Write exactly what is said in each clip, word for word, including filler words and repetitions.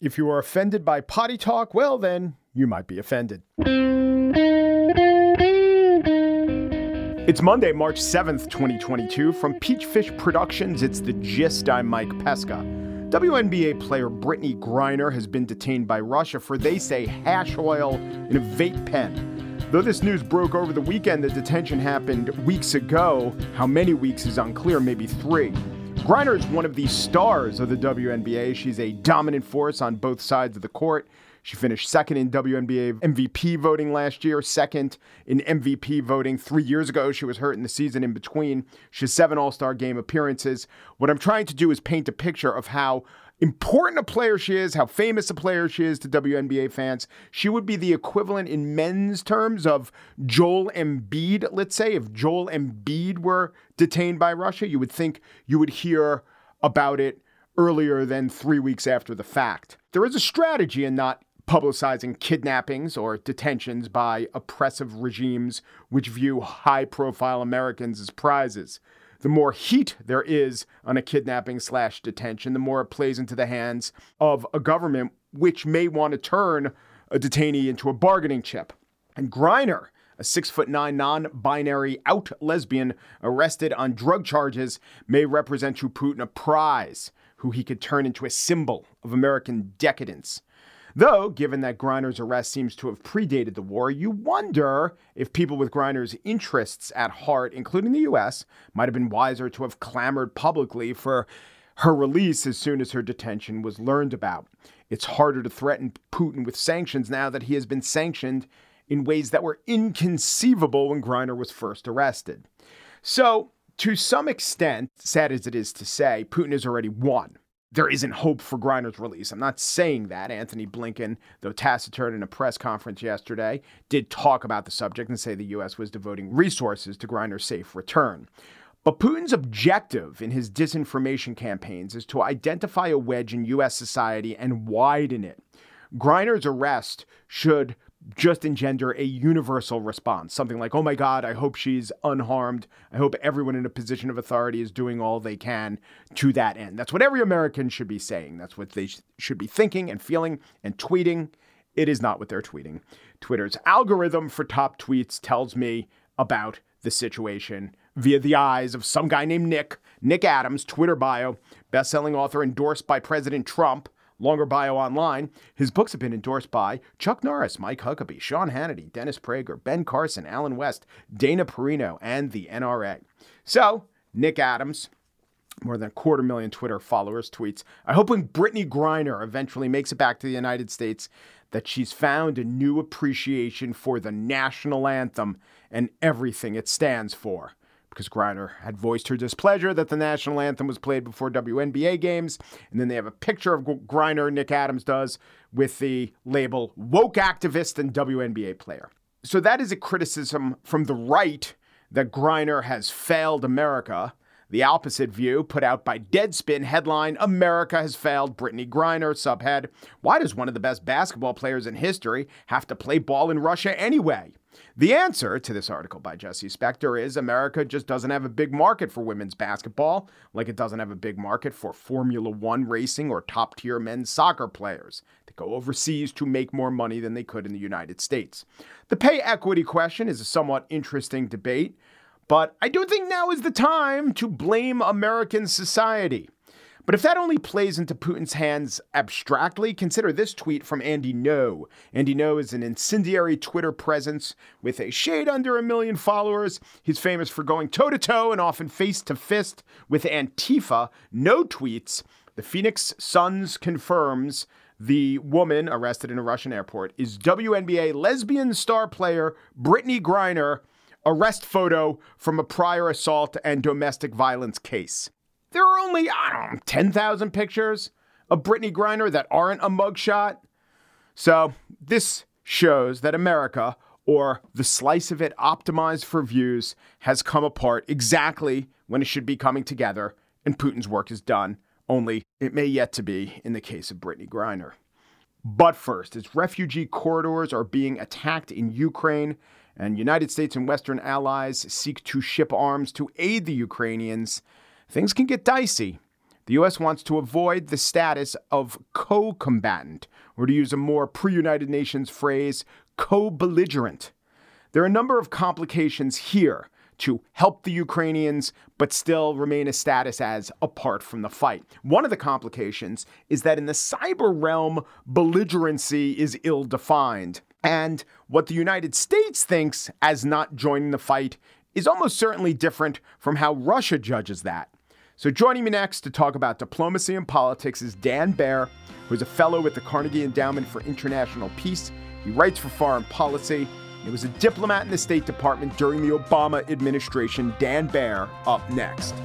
If you are offended by potty talk, well then, you might be offended. It's Monday, March seventh, twenty twenty-two. From Peachfish Productions, it's The Gist. I'm Mike Pesca. W N B A player Brittany Griner has been detained by Russia for, they say, hash oil in a vape pen. Though this news broke over the weekend, the detention happened weeks ago. How many weeks is unclear, maybe three. Griner is one of the stars of the W N B A. She's a dominant force on both sides of the court. She finished second in W N B A M V P voting last year, second in M V P voting three years ago. She was hurt in the season in between. She has seven All-Star game appearances. What I'm trying to do is paint a picture of how important a player she is, how famous a player she is to W N B A fans. She would be the equivalent in men's terms of Joel Embiid, let's say. If Joel Embiid were detained by Russia, you would think you would hear about it earlier than three weeks after the fact. There is a strategy in not publicizing kidnappings or detentions by oppressive regimes which view high-profile Americans as prizes. The more heat there is on a kidnapping slash detention, the more it plays into the hands of a government which may want to turn a detainee into a bargaining chip. And Griner, a six foot nine non-binary out lesbian arrested on drug charges, may represent to Putin a prize who he could turn into a symbol of American decadence. Though, given that Griner's arrest seems to have predated the war, you wonder if people with Griner's interests at heart, including the U S, might have been wiser to have clamored publicly for her release as soon as her detention was learned about. It's harder to threaten Putin with sanctions now that he has been sanctioned in ways that were inconceivable when Griner was first arrested. So, to some extent, sad as it is to say, Putin has already won. There isn't hope for Griner's release. I'm not saying that. Anthony Blinken, though taciturn in a press conference yesterday, did talk about the subject and say the U S was devoting resources to Griner's safe return. But Putin's objective in his disinformation campaigns is to identify a wedge in U S society and widen it. Griner's arrest should just engender a universal response, something like, oh my God, I hope she's unharmed. I hope everyone in a position of authority is doing all they can to that end. That's what every American should be saying. That's what they sh- should be thinking and feeling and tweeting. It is not what they're tweeting. Twitter's algorithm for top tweets tells me about the situation via the eyes of some guy named Nick, Nick Adams, Twitter bio, best-selling author endorsed by President Trump. Longer bio online. His books have been endorsed by Chuck Norris, Mike Huckabee, Sean Hannity, Dennis Prager, Ben Carson, Alan West, Dana Perino, and the N R A. So, Nick Adams, more than a quarter million Twitter followers, tweets, I hope when Brittany Griner eventually makes it back to the United States that she's found a new appreciation for the national anthem and everything it stands for. Because Griner had voiced her displeasure that the national anthem was played before W N B A games. And then they have a picture of Griner, Nick Adams does, with the label woke activist and W N B A player. So that is a criticism from the right that Griner has failed America. The opposite view put out by Deadspin, headline, America has failed Brittany Griner, subhead, why does one of the best basketball players in history have to play ball in Russia anyway? The answer to this article by Jesse Spector is America just doesn't have a big market for women's basketball, like it doesn't have a big market for Formula One racing or top-tier men's soccer players that go overseas to make more money than they could in the United States. The pay equity question is a somewhat interesting debate, but I do think now is the time to blame American society. But if that only plays into Putin's hands abstractly, consider this tweet from Andy Ngo. Andy Ngo is an incendiary Twitter presence with a shade under a million followers. He's famous for going toe-to-toe and often face-to-fist with Antifa. Ngo tweets, the Phoenix Suns confirms the woman arrested in a Russian airport is W N B A lesbian star player Brittany Griner, arrest photo from a prior assault and domestic violence case. There are only, I don't know, ten thousand pictures of Brittany Griner that aren't a mugshot. So this shows that America, or the slice of it optimized for views, has come apart exactly when it should be coming together, and Putin's work is done, only it may yet to be in the case of Brittany Griner. But first, as refugee corridors are being attacked in Ukraine, and United States and Western allies seek to ship arms to aid the Ukrainians, things can get dicey. The U S wants to avoid the status of co-combatant, or to use a more pre-United Nations phrase, co-belligerent. There are a number of complications here to help the Ukrainians, but still remain a status as apart from the fight. One of the complications is that in the cyber realm, belligerency is ill-defined. And what the United States thinks as not joining the fight is almost certainly different from how Russia judges that. So joining me next to talk about diplomacy and politics is Dan Baer, who is a fellow with the Carnegie Endowment for International Peace. He writes for Foreign Policy. He was a diplomat in the State Department during the Obama administration. Dan Baer, up next.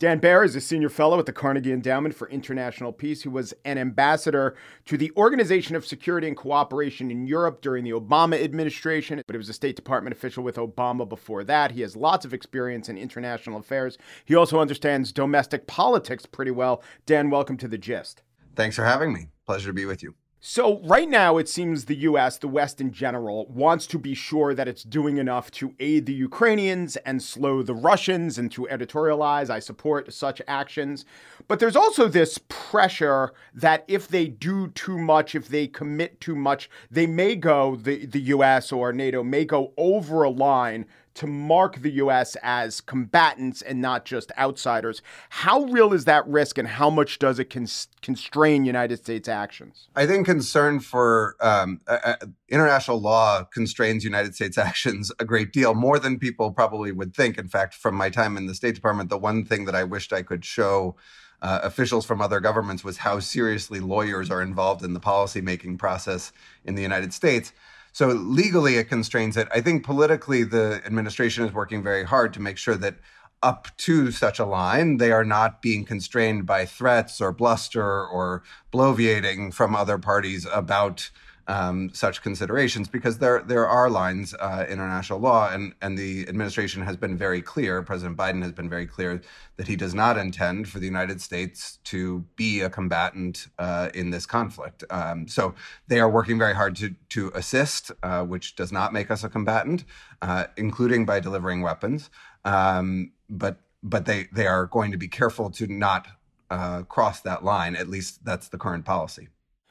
Dan Baer is a senior fellow at the Carnegie Endowment for International Peace, who was an ambassador to the Organization of Security and Cooperation in Europe during the Obama administration, but he was a State Department official with Obama before that. He has lots of experience in international affairs. He also understands domestic politics pretty well. Dan, welcome to The Gist. Thanks for having me. Pleasure to be with you. So right now, it seems the U S, the West in general, wants to be sure that it's doing enough to aid the Ukrainians and slow the Russians and to editorialize, I support such actions. But there's also this pressure that if they do too much, if they commit too much, they may go, the, the U S or NATO may go over a line to mark the U S as combatants and not just outsiders. How real is that risk, and how much does it cons- constrain United States actions? I think concern for um, uh, international law constrains United States actions a great deal, more than people probably would think. In fact, from my time in the State Department, the one thing that I wished I could show Uh, officials from other governments was how seriously lawyers are involved in the policymaking process in the United States. So legally, it constrains it. I think politically, the administration is working very hard to make sure that up to such a line, they are not being constrained by threats or bluster or bloviating from other parties about um, such considerations, because there there are lines uh, in international law, and, and the administration has been very clear, President Biden has been very clear, that he does not intend for the United States to be a combatant uh, in this conflict. Um, so they are working very hard to, to assist, uh, which does not make us a combatant, uh, including by delivering weapons. Um, but but they, they are going to be careful to not uh, cross that line. At least that's the current policy.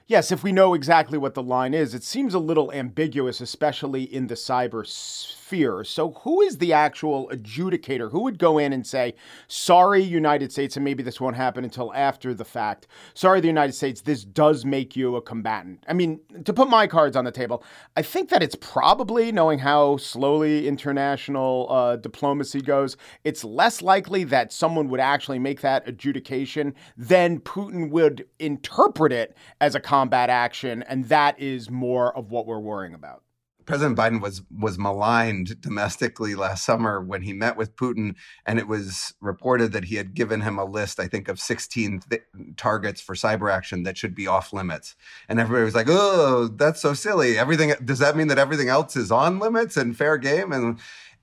Yes, if we know exactly what the line is, it seems a little ambiguous, especially in the cyber sphere. So who is the actual adjudicator? Who would go in and say, sorry, United States, and maybe this won't happen until after the fact. Sorry, the United States, this does make you a combatant. I mean, to put my cards on the table, I think that it's probably, knowing how slowly international uh, diplomacy goes, it's less likely that someone would actually make that adjudication than Putin would interpret it as a combatant. combat action, and that is more of what we're worrying about. President Biden was was maligned domestically last summer when he met with Putin, and it was reported that he had given him a list, I think, of sixteen th- targets for cyber action that should be off limits. And everybody was like, oh, that's so silly. Everything, does that mean that everything else is on limits and fair game? And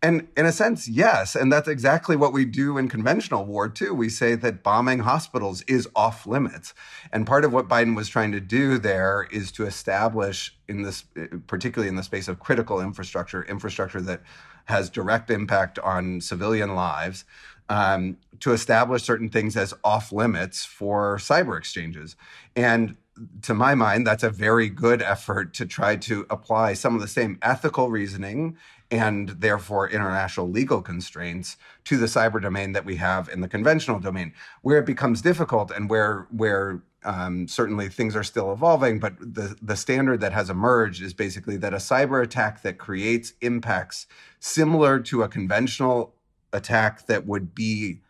And in a sense, yes. And that's exactly what we do in conventional war, too. We say that bombing hospitals is off limits. And part of what Biden was trying to do there is to establish, in this, particularly in the space of critical infrastructure, infrastructure that has direct impact on civilian lives, um, to establish certain things as off limits for cyber exchanges. And to my mind, that's a very good effort to try to apply some of the same ethical reasoning and therefore international legal constraints to the cyber domain that we have in the conventional domain. Where it becomes difficult, and where where Um, certainly things are still evolving, but the, the standard that has emerged is basically that a cyber attack that creates impacts similar to a conventional attack that would be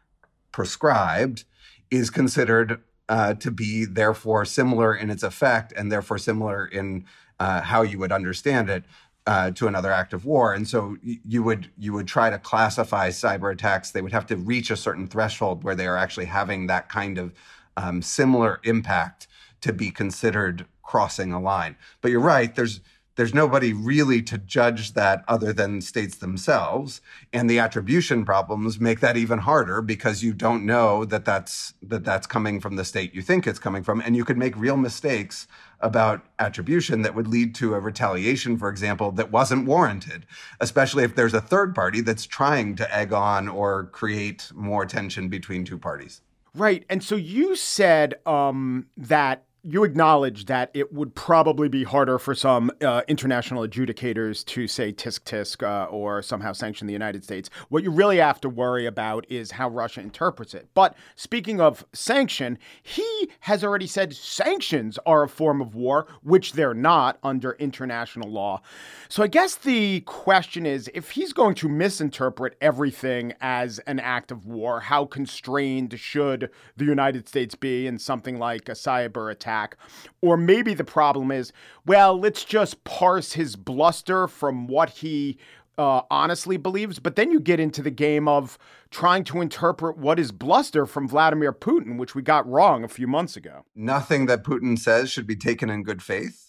prescribed is considered uh, to be therefore similar in its effect and therefore similar in uh, how you would understand it uh, to another act of war. And so you would, you would try to classify cyber attacks. They would have to reach a certain threshold where they are actually having that kind of Um, similar impact to be considered crossing a line. But you're right, there's there's nobody really to judge that other than states themselves. And the attribution problems make that even harder because you don't know that that's, that that's coming from the state you think it's coming from. And you could make real mistakes about attribution that would lead to a retaliation, for example, that wasn't warranted, especially if there's a third party that's trying to egg on or create more tension between two parties. Right. And so you said um, that you acknowledged that it would probably be harder for some uh, international adjudicators to say tisk tisk uh, or somehow sanction the United States. What you really have to worry about is how Russia interprets it. But speaking of sanction, he has already said sanctions are a form of war, which they're not under international law. So I guess the question is, if he's going to misinterpret everything as an act of war, how constrained should the United States be in something like a cyber attack? Or maybe the problem is, well, let's just parse his bluster from what he uh, honestly believes. But then you get into the game of trying to interpret what is bluster from Vladimir Putin, which we got wrong a few months ago. Nothing that Putin says should be taken in good faith.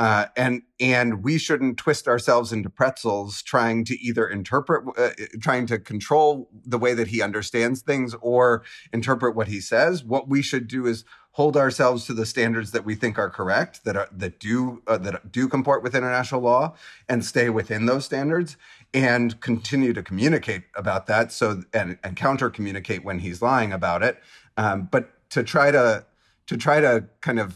Uh, and and we shouldn't twist ourselves into pretzels trying to either interpret, uh, trying to control the way that he understands things or interpret what he says. What we should do is hold ourselves to the standards that we think are correct, that are, that do uh, that do comport with international law, and stay within those standards, and continue to communicate about that. So and, and counter communicate when he's lying about it. Um, but to try to to try to kind of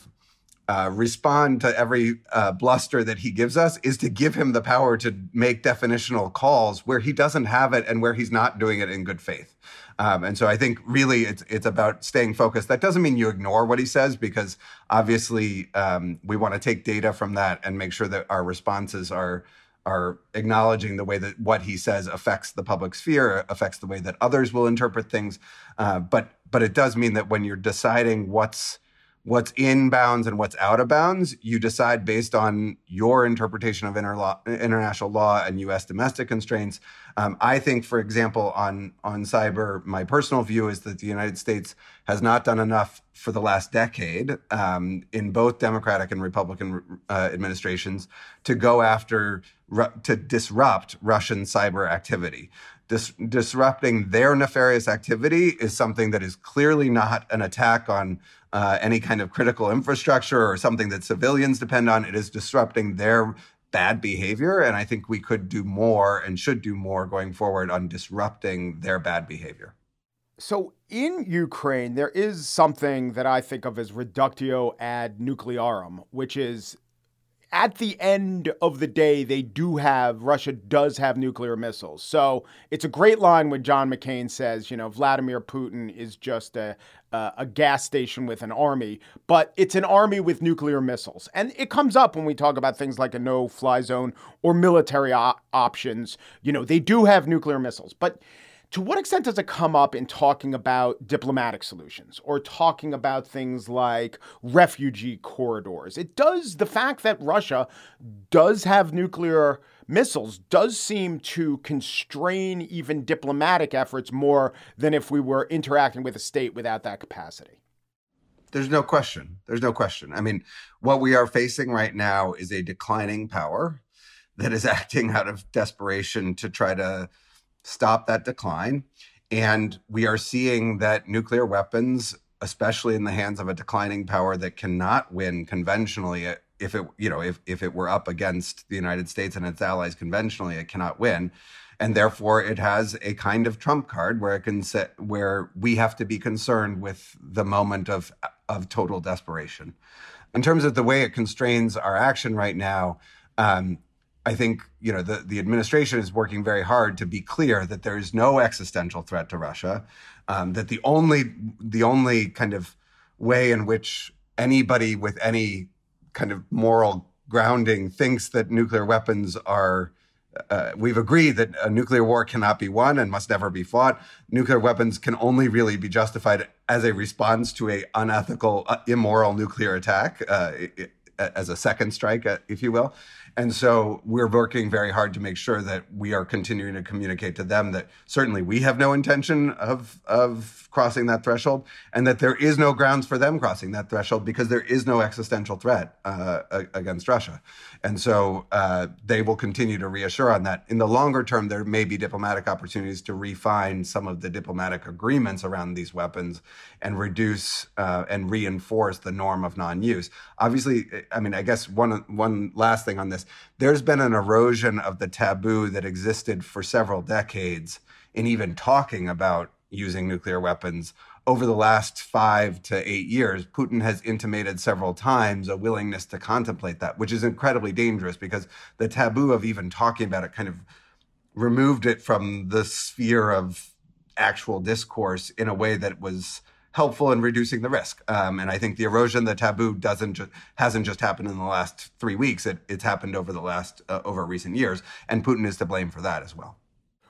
Uh, respond to every uh, bluster that he gives us is to give him the power to make definitional calls where he doesn't have it and where he's not doing it in good faith. Um, and so I think really it's it's about staying focused. That doesn't mean you ignore what he says, because obviously um, we want to take data from that and make sure that our responses are are acknowledging the way that what he says affects the public sphere, affects the way that others will interpret things. Uh, but but it does mean that when you're deciding what's What's in bounds and what's out of bounds, you decide based on your interpretation of interlo- international law and U S domestic constraints. Um, I think, for example, on, on cyber, my personal view is that the United States has not done enough for the last decade um, in both Democratic and Republican uh, administrations to go after, ru- to disrupt Russian cyber activity. Dis- disrupting their nefarious activity is something that is clearly not an attack on Uh, any kind of critical infrastructure or something that civilians depend on. It is disrupting their bad behavior. And I think we could do more and should do more going forward on disrupting their bad behavior. So in Ukraine, there is something that I think of as reductio ad nuclearum, which is at the end of the day, they do have, Russia does have nuclear missiles. So it's a great line when John McCain says, you know, Vladimir Putin is just a, a, a gas station with an army, but it's an army with nuclear missiles. And it comes up when we talk about things like a no-fly zone or military op- options. You know, they do have nuclear missiles. But to what extent does it come up in talking about diplomatic solutions or talking about things like refugee corridors? It does. The fact that Russia does have nuclear missiles does seem to constrain even diplomatic efforts more than if we were interacting with a state without that capacity. There's no question. There's no question. I mean, what we are facing right now is a declining power that is acting out of desperation to try to stop that decline. And we are seeing that nuclear weapons, especially in the hands of a declining power that cannot win conventionally, if it, you know, if, if it were up against the United States and its allies conventionally, it cannot win. And therefore it has a kind of trump card where it can set, where we have to be concerned with the moment of, of total desperation. In terms of the way it constrains our action right now, um, I think, you know, the, the administration is working very hard to be clear that there is no existential threat to Russia, um, that the only the only kind of way in which anybody with any kind of moral grounding thinks that nuclear weapons are, uh, we've agreed that a nuclear war cannot be won and must never be fought. Nuclear weapons can only really be justified as a response to a unethical, uh, immoral nuclear attack, uh, it, as a second strike, uh, if you will. And so we're working very hard to make sure that we are continuing to communicate to them that certainly we have no intention of, of crossing that threshold, and that there is no grounds for them crossing that threshold because there is no existential threat uh, against Russia. And so uh, they will continue to reassure on that. In the longer term, there may be diplomatic opportunities to refine some of the diplomatic agreements around these weapons and reduce uh, and reinforce the norm of non-use. Obviously, I mean, I guess one, one last thing on this. There's been an erosion of the taboo that existed for several decades in even talking about using nuclear weapons. Over the last five to eight years, Putin has intimated several times a willingness to contemplate that, which is incredibly dangerous because the taboo of even talking about it kind of removed it from the sphere of actual discourse in a way that was helpful in reducing the risk. Um, and I think the erosion, the taboo doesn't ju- hasn't just happened in the last three weeks. It, it's happened over the last, uh, over recent years. And Putin is to blame for that as well.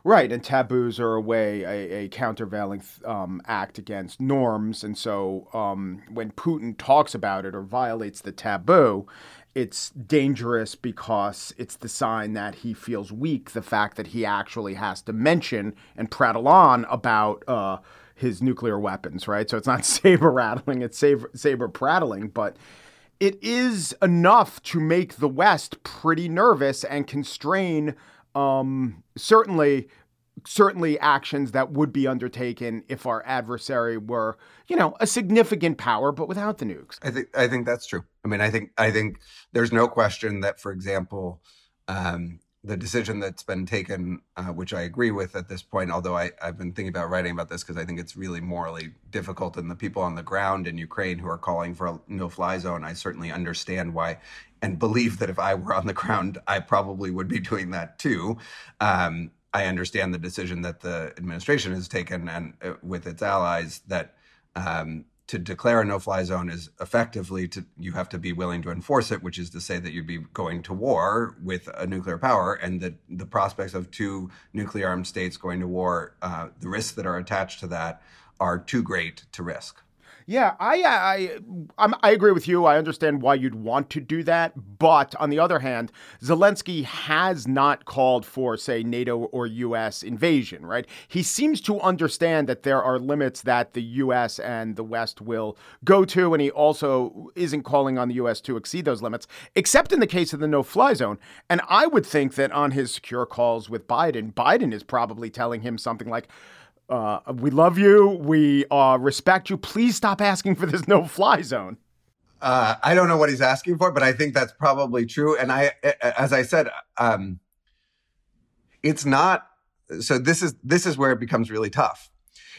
Right. And taboos are a way, a, a countervailing um, act against norms. And so um, when Putin talks about it or violates the taboo, it's dangerous because it's the sign that he feels weak, the fact that he actually has to mention and prattle on about uh, his nuclear weapons, right? So it's not saber rattling, it's saber, saber prattling, but it is enough to make the West pretty nervous and constrain um, certainly certainly actions that would be undertaken if our adversary were, you know, a significant power, but without the nukes. I think I think that's true. I mean, I think I think there's no question that, for example, um, the decision that's been taken, uh, which I agree with at this point, although I, I've been thinking about writing about this because I think it's really morally difficult, and the people on the ground in Ukraine who are calling for a no-fly zone, I certainly understand why and believe that if I were on the ground, I probably would be doing that too. Um, I understand the decision that the administration has taken and uh, with its allies that um, to declare a no-fly zone is effectively to, you have to be willing to enforce it, which is to say that you'd be going to war with a nuclear power, and that the prospects of two nuclear armed states going to war, uh, the risks that are attached to that are too great to risk. Yeah, I I I'm, I agree with you. I understand why you'd want to do that. But on the other hand, Zelensky has not called for, say, NATO or U S invasion, right? He seems to understand that there are limits that the U S and the West will go to. And he also isn't calling on the U S to exceed those limits, except in the case of the no-fly zone. And I would think that on his secure calls with Biden, Biden is probably telling him something like, Uh, we love you. We uh, respect you. Please stop asking for this no-fly zone. Uh, I don't know what he's asking for, but I think that's probably true. And I, as I said, um, it's not. So this is this is where it becomes really tough.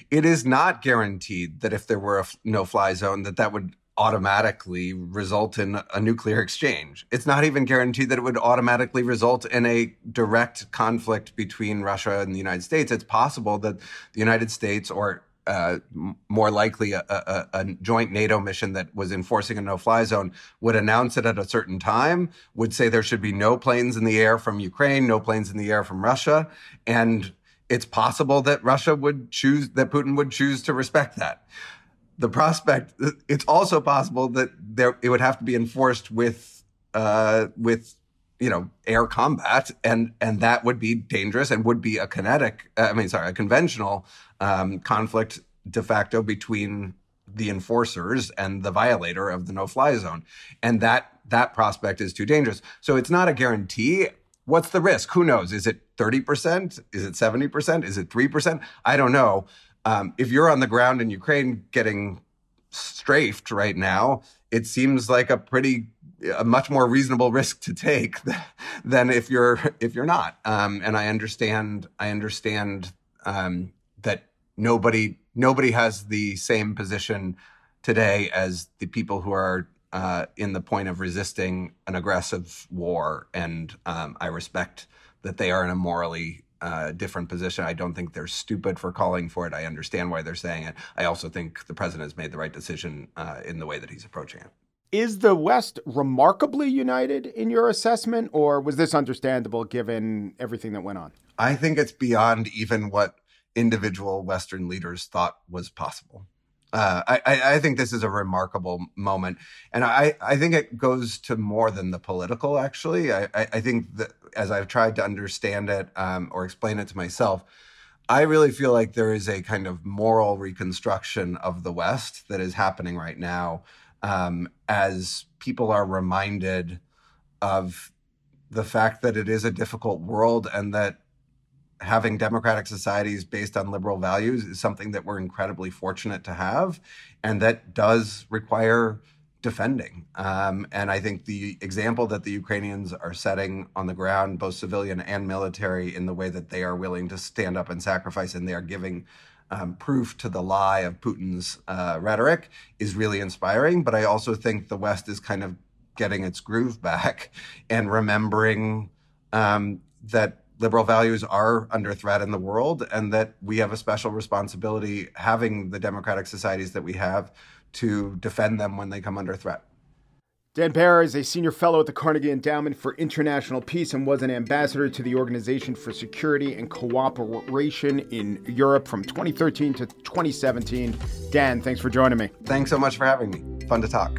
It is not guaranteed that if there were a no-fly zone, that that would automatically result in a nuclear exchange. It's not even guaranteed that it would automatically result in a direct conflict between Russia and the United States. It's possible that the United States, or uh, more likely a, a, a joint NATO mission that was enforcing a no-fly zone, would announce it at a certain time, would say there should be no planes in the air from Ukraine, no planes in the air from Russia, and it's possible that Russia would choose, that Putin would choose to respect that. The prospect, it's also possible that there it would have to be enforced with, uh, with you know, air combat, and and that would be dangerous and would be a kinetic, I mean, sorry, a conventional um, conflict de facto between the enforcers and the violator of the no-fly zone. And that that prospect is too dangerous. So it's not a guarantee. What's the risk? Who knows? Is it thirty percent? Is it seventy percent? Is it three percent? I don't know. Um, if you're on the ground in Ukraine getting strafed right now, it seems like a pretty, a much more reasonable risk to take than if you're if you're not. Um, and I understand, I understand um, that nobody nobody has the same position today as the people who are uh, in the point of resisting an aggressive war. And um, I respect that they are in a morally uh, different position. I don't think they're stupid for calling for it. I understand why they're saying it. I also think the president has made the right decision uh, in the way that he's approaching it. Is the West remarkably united in your assessment, or was this understandable given everything that went on? I think it's beyond even what individual Western leaders thought was possible. Uh, I, I think this is a remarkable moment. And I, I think it goes to more than the political, actually. I, I think that as I've tried to understand it um, or explain it to myself, I really feel like there is a kind of moral reconstruction of the West that is happening right now um, as people are reminded of the fact that it is a difficult world and that having democratic societies based on liberal values is something that we're incredibly fortunate to have, and that does require defending. Um, and I think the example that the Ukrainians are setting on the ground, both civilian and military, in the way that they are willing to stand up and sacrifice, and they are giving um, proof to the lie of Putin's uh, rhetoric, is really inspiring. But I also think the West is kind of getting its groove back and remembering um, that liberal values are under threat in the world, and that we have a special responsibility, having the democratic societies that we have, to defend them when they come under threat. Dan Baer is a senior fellow at the Carnegie Endowment for International Peace and was an ambassador to the Organization for Security and Cooperation in Europe from twenty thirteen to twenty seventeen. Dan, thanks for joining me. Thanks so much for having me. Fun to talk.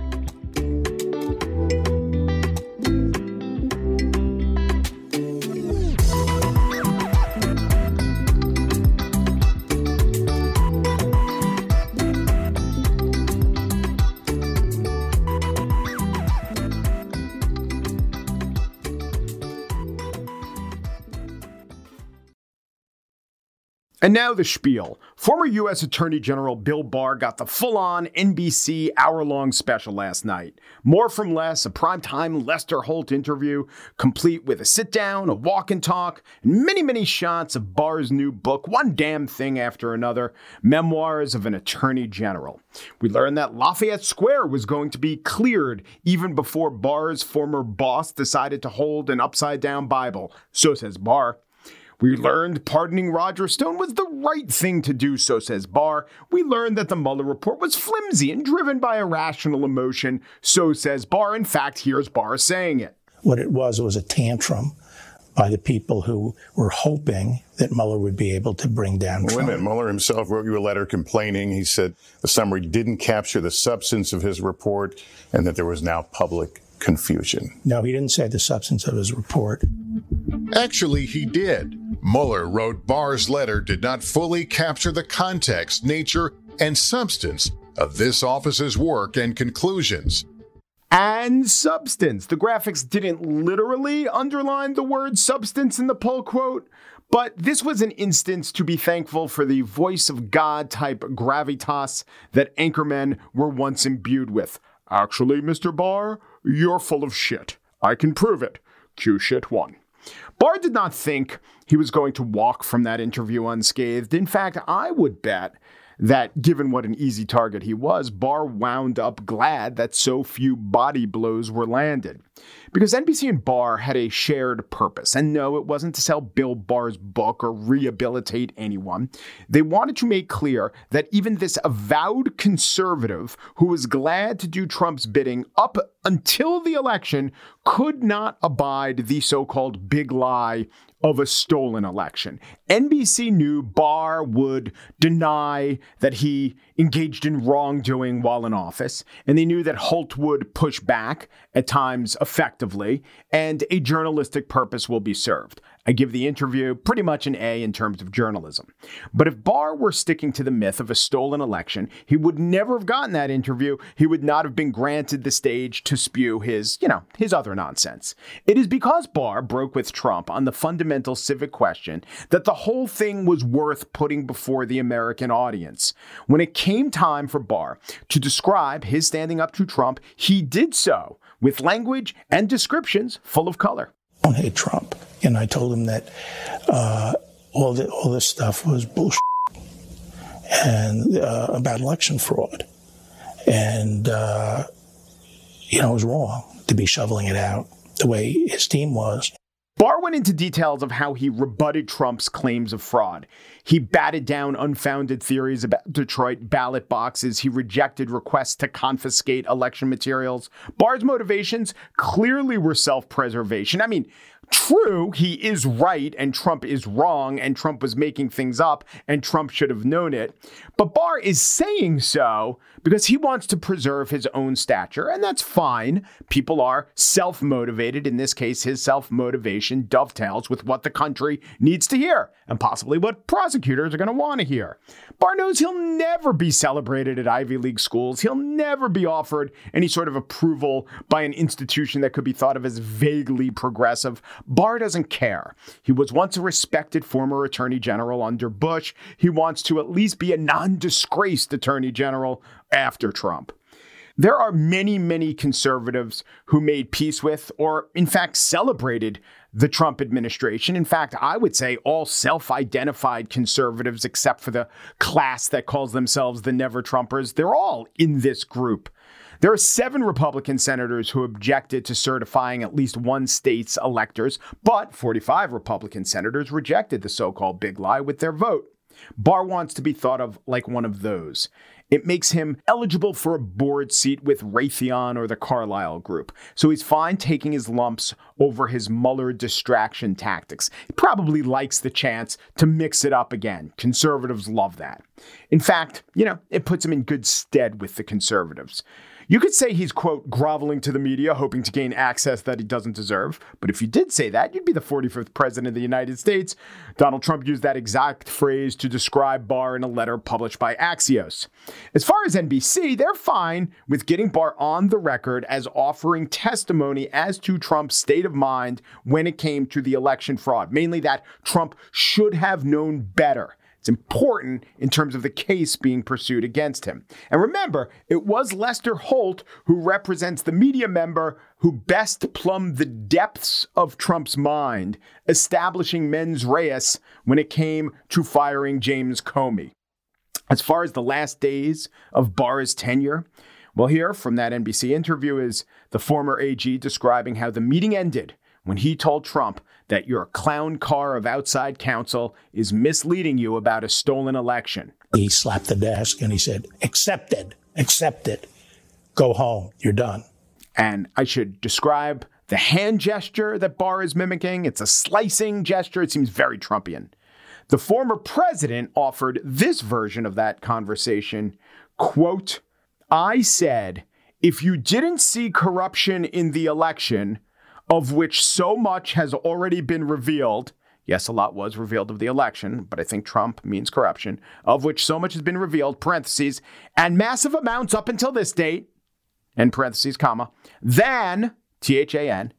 And now the spiel. Former U S Attorney General Bill Barr got the full-on N B C hour-long special last night. More from Less, a primetime Lester Holt interview, complete with a sit-down, a walk-and-talk, and many, many shots of Barr's new book, One Damn Thing After Another, Memoirs of an Attorney General. We learned that Lafayette Square was going to be cleared even before Barr's former boss decided to hold an upside-down Bible. So says Barr. We learned pardoning Roger Stone was the right thing to do, so says Barr. We learned that the Mueller report was flimsy and driven by irrational emotion, so says Barr. In fact, here's Barr saying it. What it was, it was a tantrum by the people who were hoping that Mueller would be able to bring down well, Trump. Wait a minute. Mueller himself wrote you a letter complaining. He said the summary didn't capture the substance of his report and that there was now public confusion. No, he didn't say the substance of his report. Actually, he did. Mueller wrote Barr's letter did not fully capture the context, nature, and substance of this office's work and conclusions. And substance. The graphics didn't literally underline the word substance in the pull quote, but this was an instance to be thankful for the voice of God type gravitas that anchormen were once imbued with. Actually, Mister Barr, you're full of shit. I can prove it. Q shit one. Barr did not think he was going to walk from that interview unscathed. In fact, I would bet that given what an easy target he was, Barr wound up glad that so few body blows were landed. Because N B C and Barr had a shared purpose. And no, it wasn't to sell Bill Barr's book or rehabilitate anyone. They wanted to make clear that even this avowed conservative who was glad to do Trump's bidding up until the election could not abide the so-called big lie of a stolen election. N B C knew Barr would deny that he engaged in wrongdoing while in office, and they knew that Holt would push back, at times effectively, and a journalistic purpose will be served. I give the interview pretty much an A in terms of journalism. But if Barr were sticking to the myth of a stolen election, he would never have gotten that interview. He would not have been granted the stage to spew his, you know, his other nonsense. It is because Barr broke with Trump on the fundamental civic question that the whole thing was worth putting before the American audience. When it came time for Barr to describe his standing up to Trump, he did so with language and descriptions full of color. I don't hate Trump. And I told him that uh, all, the, all this stuff was bullshit and uh, about election fraud. And, uh, you know, it was wrong to be shoveling it out the way his team was. Barr went into details of how he rebutted Trump's claims of fraud. He batted down unfounded theories about Detroit ballot boxes. He rejected requests to confiscate election materials. Barr's motivations clearly were self-preservation. I mean, true, he is right and Trump is wrong and Trump was making things up and Trump should have known it. But Barr is saying so because he wants to preserve his own stature, and that's fine. People are self-motivated. In this case, his self-motivation dovetails with what the country needs to hear and possibly what prosecutors are going to want to hear. Barr knows he'll never be celebrated at Ivy League schools. He'll never be offered any sort of approval by an institution that could be thought of as vaguely progressive. Barr doesn't care. He was once a respected former attorney general under Bush. He wants to at least be a non-disgraced attorney general after Trump. There are many, many conservatives who made peace with or, in fact, celebrated the Trump administration. In fact, I would say all self-identified conservatives, except for the class that calls themselves the Never Trumpers, they're all in this group. There are seven Republican senators who objected to certifying at least one state's electors, but forty-five Republican senators rejected the so-called big lie with their vote. Barr wants to be thought of like one of those. It makes him eligible for a board seat with Raytheon or the Carlyle Group. So he's fine taking his lumps over his Mueller distraction tactics. He probably likes the chance to mix it up again. Conservatives love that. In fact, you know, it puts him in good stead with the conservatives. You could say he's, quote, groveling to the media, hoping to gain access that he doesn't deserve. But if you did say that, you'd be the forty-fifth president of the United States. Donald Trump used that exact phrase to describe Barr in a letter published by Axios. As far as N B C, they're fine with getting Barr on the record as offering testimony as to Trump's state of mind when it came to the election fraud, mainly that Trump should have known better. It's important in terms of the case being pursued against him. And remember, it was Lester Holt who represents the media member who best plumbed the depths of Trump's mind, establishing mens reis when it came to firing James Comey. As far as the last days of Barr's tenure, well, here from that N B C interview is the former A G describing how the meeting ended when he told Trump that your clown car of outside counsel is misleading you about a stolen election. He slapped the desk and he said, accept it, accept it, go home, you're done. And I should describe the hand gesture that Barr is mimicking. It's a slicing gesture. It seems very Trumpian. The former president offered this version of that conversation, quote, I said, if you didn't see corruption in the election, of which so much has already been revealed. Yes, a lot was revealed of the election, but I think Trump means corruption, of which so much has been revealed, parentheses, and massive amounts up until this date, and parentheses, comma, then, T H A N,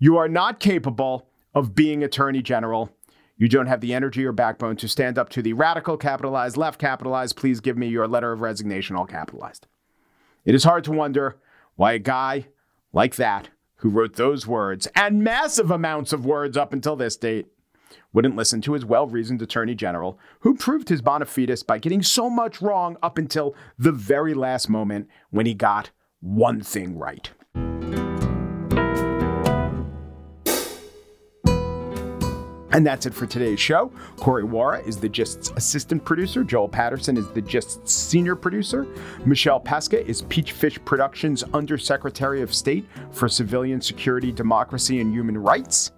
you are not capable of being attorney general. You don't have the energy or backbone to stand up to the radical, capitalized, left, capitalized, please give me your letter of resignation, all capitalized. It is hard to wonder why a guy like that who wrote those words and massive amounts of words up until this date, wouldn't listen to his well-reasoned attorney general, who proved his bona fides by getting so much wrong up until the very last moment when he got one thing right. And that's it for today's show. Corey Wara is The Gist's assistant producer. Joel Patterson is The Gist's senior producer. Michelle Pesca is Peachfish Productions' Undersecretary of State for Civilian Security, Democracy, and Human Rights.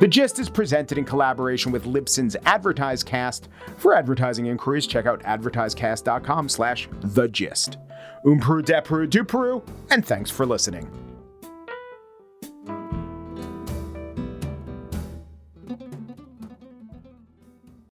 The Gist is presented in collaboration with Libsyn's AdvertiseCast. For advertising inquiries, check out advertisecast dot com slash the gist. Oom Peru, de Peru, du Peru, and thanks for listening.